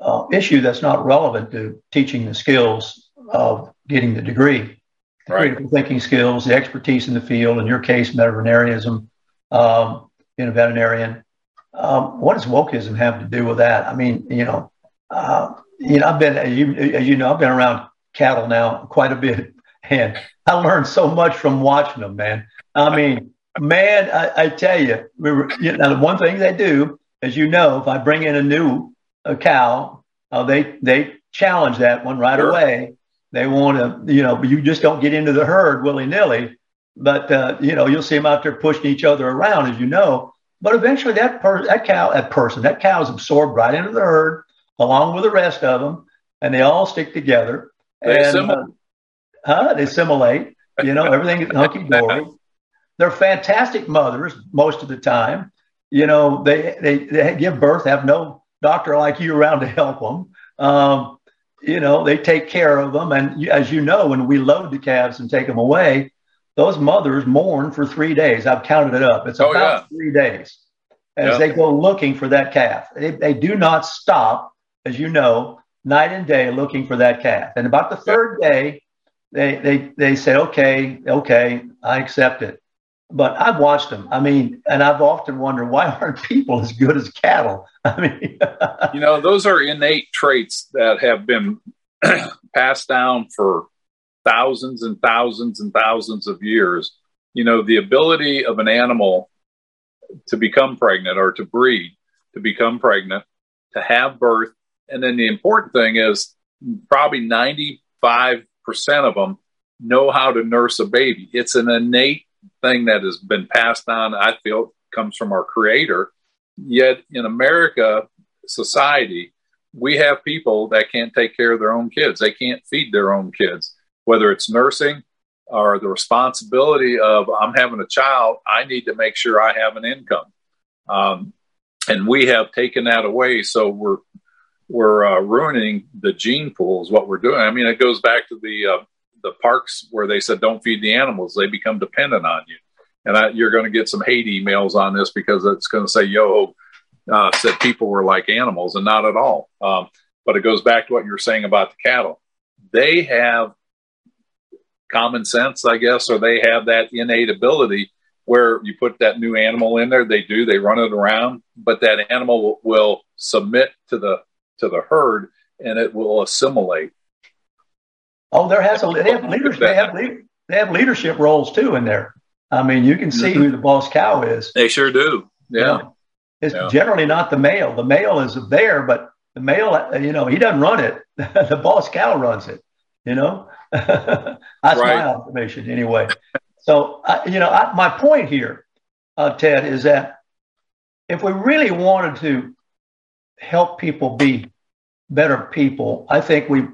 uh, issue that's not relevant to teaching the skills of getting the degree. The critical thinking skills, the expertise in the field, in your case, veterinarianism, um, being a veterinarian. Um, what does wokeism have to do with that? I mean, you know, uh, you know, I've been, as you, as you know, I've been around cattle now quite a bit, and I learned so much from watching them, man. I mean, man, I, I tell you, we were, you know, one thing they do, as you know, if I bring in a new a cow, uh, they they challenge that one right sure. away. They want to, you know, you just don't get into the herd willy-nilly. But, uh, you know, you'll see them out there pushing each other around, as you know. But eventually that person, that cow, that person, that cow is absorbed right into the herd along with the rest of them. And they all stick together. They and, assimilate. Uh, huh? They assimilate. You know, everything is hunky-dory. They're fantastic mothers most of the time. You know, they, they, they give birth, have no doctor like you around to help them. Um You know, they take care of them. And as you know, when we load the calves and take them away, those mothers mourn for three days. I've counted it up. It's oh, about yeah. three days as yeah. they go looking for that calf. They, they do not stop, as you know, night and day looking for that calf. And about the third yeah. day, they, they, they say, okay, okay, I accept it. But I've watched them. I mean, and I've often wondered, why aren't people as good as cattle? I mean, you know, those are innate traits that have been passed down for thousands and thousands and thousands of years. You know, the ability of an animal to become pregnant or to breed, to become pregnant, to have birth. And then the important thing is probably ninety-five percent of them know how to nurse a baby. It's an innate thing that has been passed on, I feel, comes from our creator. Yet in America society, we have people that can't take care of their own kids. They can't feed their own kids, whether it's nursing or the responsibility of I'm having a child. I need to make sure I have an income. Um, and we have taken that away. So we're, we're uh, ruining the gene pool is what we're doing. I mean, it goes back to the, uh, the parks where they said, don't feed the animals. They become dependent on you. And I, you're going to get some hate emails on this because it's going to say, Yoho uh, said people were like animals, and not at all. Um, but it goes back to what you're saying about the cattle. They have common sense, I guess, or they have that innate ability where you put that new animal in there. They do, they run it around, but that animal will, will submit to the, to the herd, and it will assimilate. Oh, there has a, they have leaders. They have they have leadership roles too in there. I mean, you can see who the boss cow is. They sure do. Yeah, you know, it's yeah. generally not the male. The male is there, but the male, you know, he doesn't run it. The boss cow runs it. You know, that's right. My observation anyway. So, uh, you know, I, my point here, uh, Ted, is that if we really wanted to help people be better people, I think we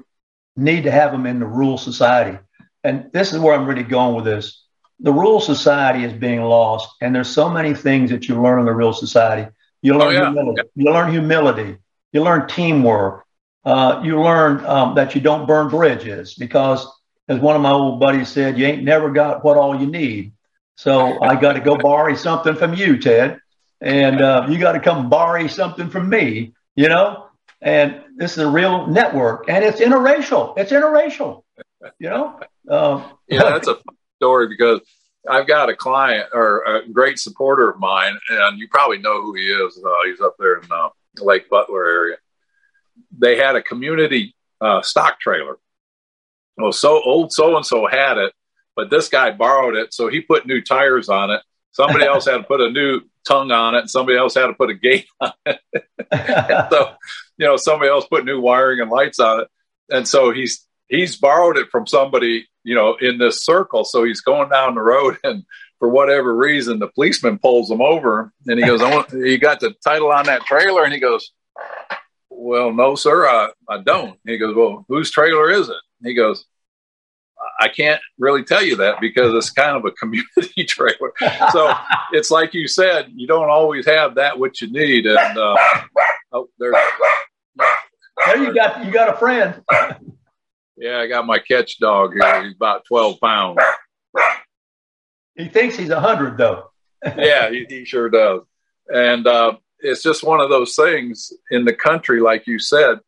need to have them in the rural society. And this is where I'm really going with this. The rural society is being lost, and there's so many things that you learn in the rural society. You learn oh, yeah. humility. Yeah. You learn humility. You learn teamwork. Uh, you learn um, that you don't burn bridges because, as one of my old buddies said, you ain't never got what all you need. So I got to go borrow something from you, Ted, and uh, you got to come borrow something from me, you know? And this is a real network, and it's interracial. It's interracial, you know? Um, yeah, that's a fun story because I've got a client or a great supporter of mine, and you probably know who he is. Uh, he's up there in uh, the Lake Butler area. They had a community uh, stock trailer. Well, so old so-and-so had it, but this guy borrowed it, so he put new tires on it. Somebody else had to put a new tongue on it, and somebody else had to put a gate on it. So, you know, somebody else put new wiring and lights on it. And so he's, he's borrowed it from somebody, you know, in this circle. So he's going down the road and for whatever reason, the policeman pulls him over and he goes, I want, you got the title on that trailer? And he goes, well, no, sir, I, I don't. And he goes, well, whose trailer is it? And he goes, I can't really tell you that because it's kind of a community trailer. So it's like you said, you don't always have that what you need. And uh, oh, there's, there you got you got a friend. Yeah, I got my catch dog here. He's about twelve pounds. He thinks he's a hundred though. Yeah, he, he sure does. And uh, it's just one of those things in the country, like you said.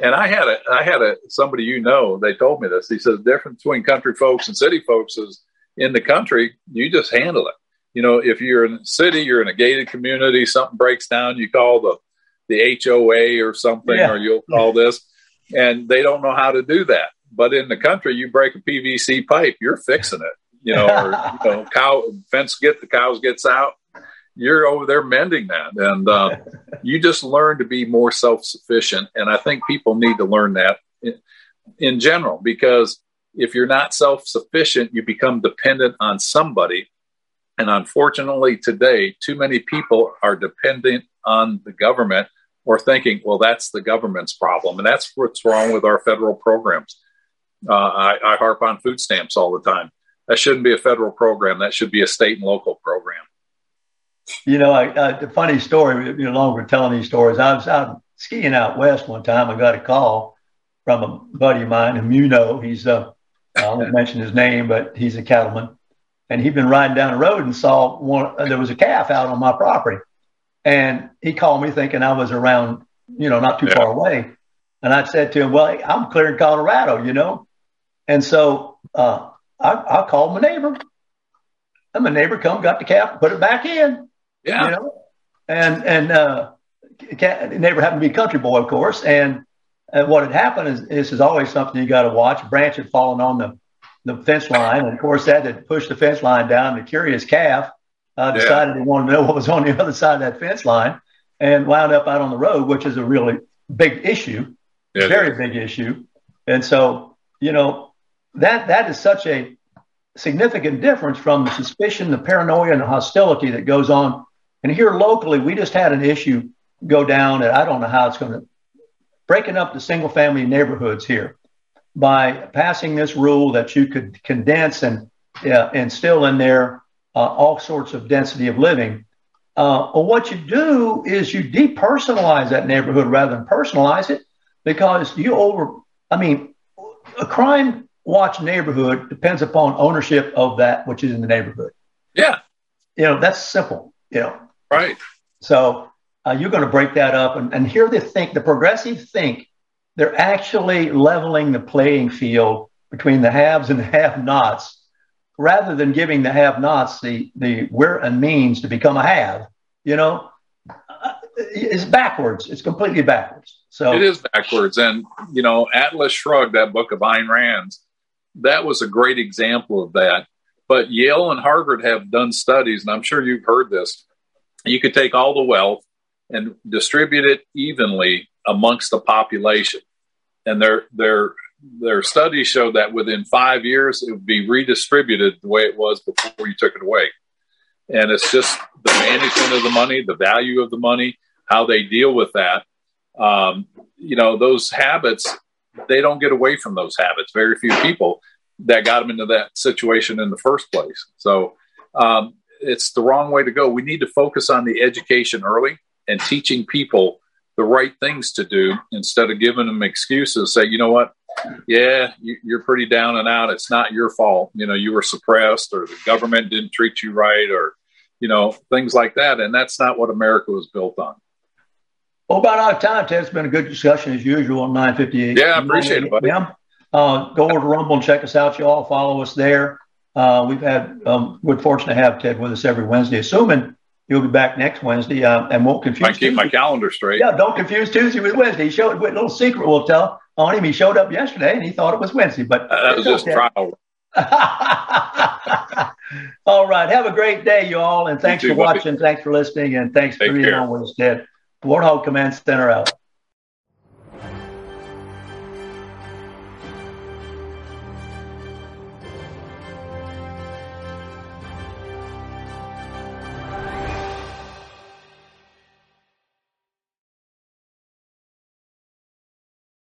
And I had a, I had a, somebody, you know, they told me this. He says, the difference between country folks and city folks is in the country, you just handle it. You know, if you're in a city, you're in a gated community, something breaks down, you call the, the H O A or something, yeah. or you'll call this, and they don't know how to do that. But in the country, you break a P V C pipe, you're fixing it, you know, or, you know, cow fence, get the cows gets out. You're over there mending that. And uh, you just learn to be more self-sufficient. And I think people need to learn that in, in general, because if you're not self-sufficient, you become dependent on somebody. And unfortunately today, too many people are dependent on the government or thinking, well, that's the government's problem. And that's what's wrong with our federal programs. Uh, I, I harp on food stamps all the time. That shouldn't be a federal program. That should be a state and local program. You know, I, I, the funny story, you know, long we're telling these stories, I was out skiing out west one time. I got a call from a buddy of mine whom you know. He's, uh, I won't mention his name, but he's a cattleman. And he'd been riding down the road and saw one, uh, there was a calf out on my property. And he called me thinking I was around, you know, not too yeah. far away. And I said to him, well, hey, I'm clearing Colorado, you know. And so uh, I, I called my neighbor. And my neighbor come, got the calf, put it back in. Yeah, you know? and and uh, neighbor happened to be a country boy, of course. And, and what had happened is this is always something you got to watch. A branch had fallen on the, the fence line, and of course that had pushed the fence line down. The curious calf uh, decided yeah. he wanted to know what was on the other side of that fence line, and wound up out on the road, which is a really big issue, yeah, very big issue. And so you know that that is such a significant difference from the suspicion, the paranoia, and the hostility that goes on. And here locally, we just had an issue go down, and I don't know how it's going to breaking up the single family neighborhoods here by passing this rule that you could condense and uh, and still in there uh, all sorts of density of living. Uh, well, what you do is you depersonalize that neighborhood rather than personalize it, because you over, I mean, a crime watch neighborhood depends upon ownership of that, which is in the neighborhood. Yeah. You know, that's simple. You know, right. So uh, you're going to break that up. And, and here they think, the progressive think, they're actually leveling the playing field between the haves and the have-nots, rather than giving the have-nots the, the where and means to become a have. You know, uh, it's backwards. It's completely backwards. So it is backwards. And, you know, Atlas Shrugged, that book of Ayn Rand's, that was a great example of that. But Yale and Harvard have done studies, and I'm sure you've heard this. You could take all the wealth and distribute it evenly amongst the population. And their their their studies showed that within five years, it would be redistributed the way it was before you took it away. And it's just the management of the money, the value of the money, how they deal with that. Um, you know, those habits, they don't get away from those habits. Very few people that got them into that situation in the first place. So um, it's the wrong way to go. We need to focus on the education early and teaching people the right things to do instead of giving them excuses. Say, you know what? Yeah, you, you're pretty down and out. It's not your fault. You know, you were suppressed, or the government didn't treat you right, or, you know, things like that. And that's not what America was built on. Well, about out of time, Ted. It's been a good discussion as usual on nine fifty-eight. Yeah, I appreciate it, buddy. Uh, go over to Rumble and check us out, y'all. Follow us there. Uh, we've had um, good fortune to have Ted with us every Wednesday, assuming you'll be back next Wednesday uh, and won't confuse I keep Tuesday. My calendar straight. Yeah, don't confuse Tuesday with Wednesday. He showed a little secret we'll tell on him. He showed up yesterday and he thought it was Wednesday. But uh, that was just trial. All right. Have a great day, y'all. And thanks too, for watching. Buddy. Thanks for listening. And thanks Take for being on with us, Ted. Warthog Command Center out.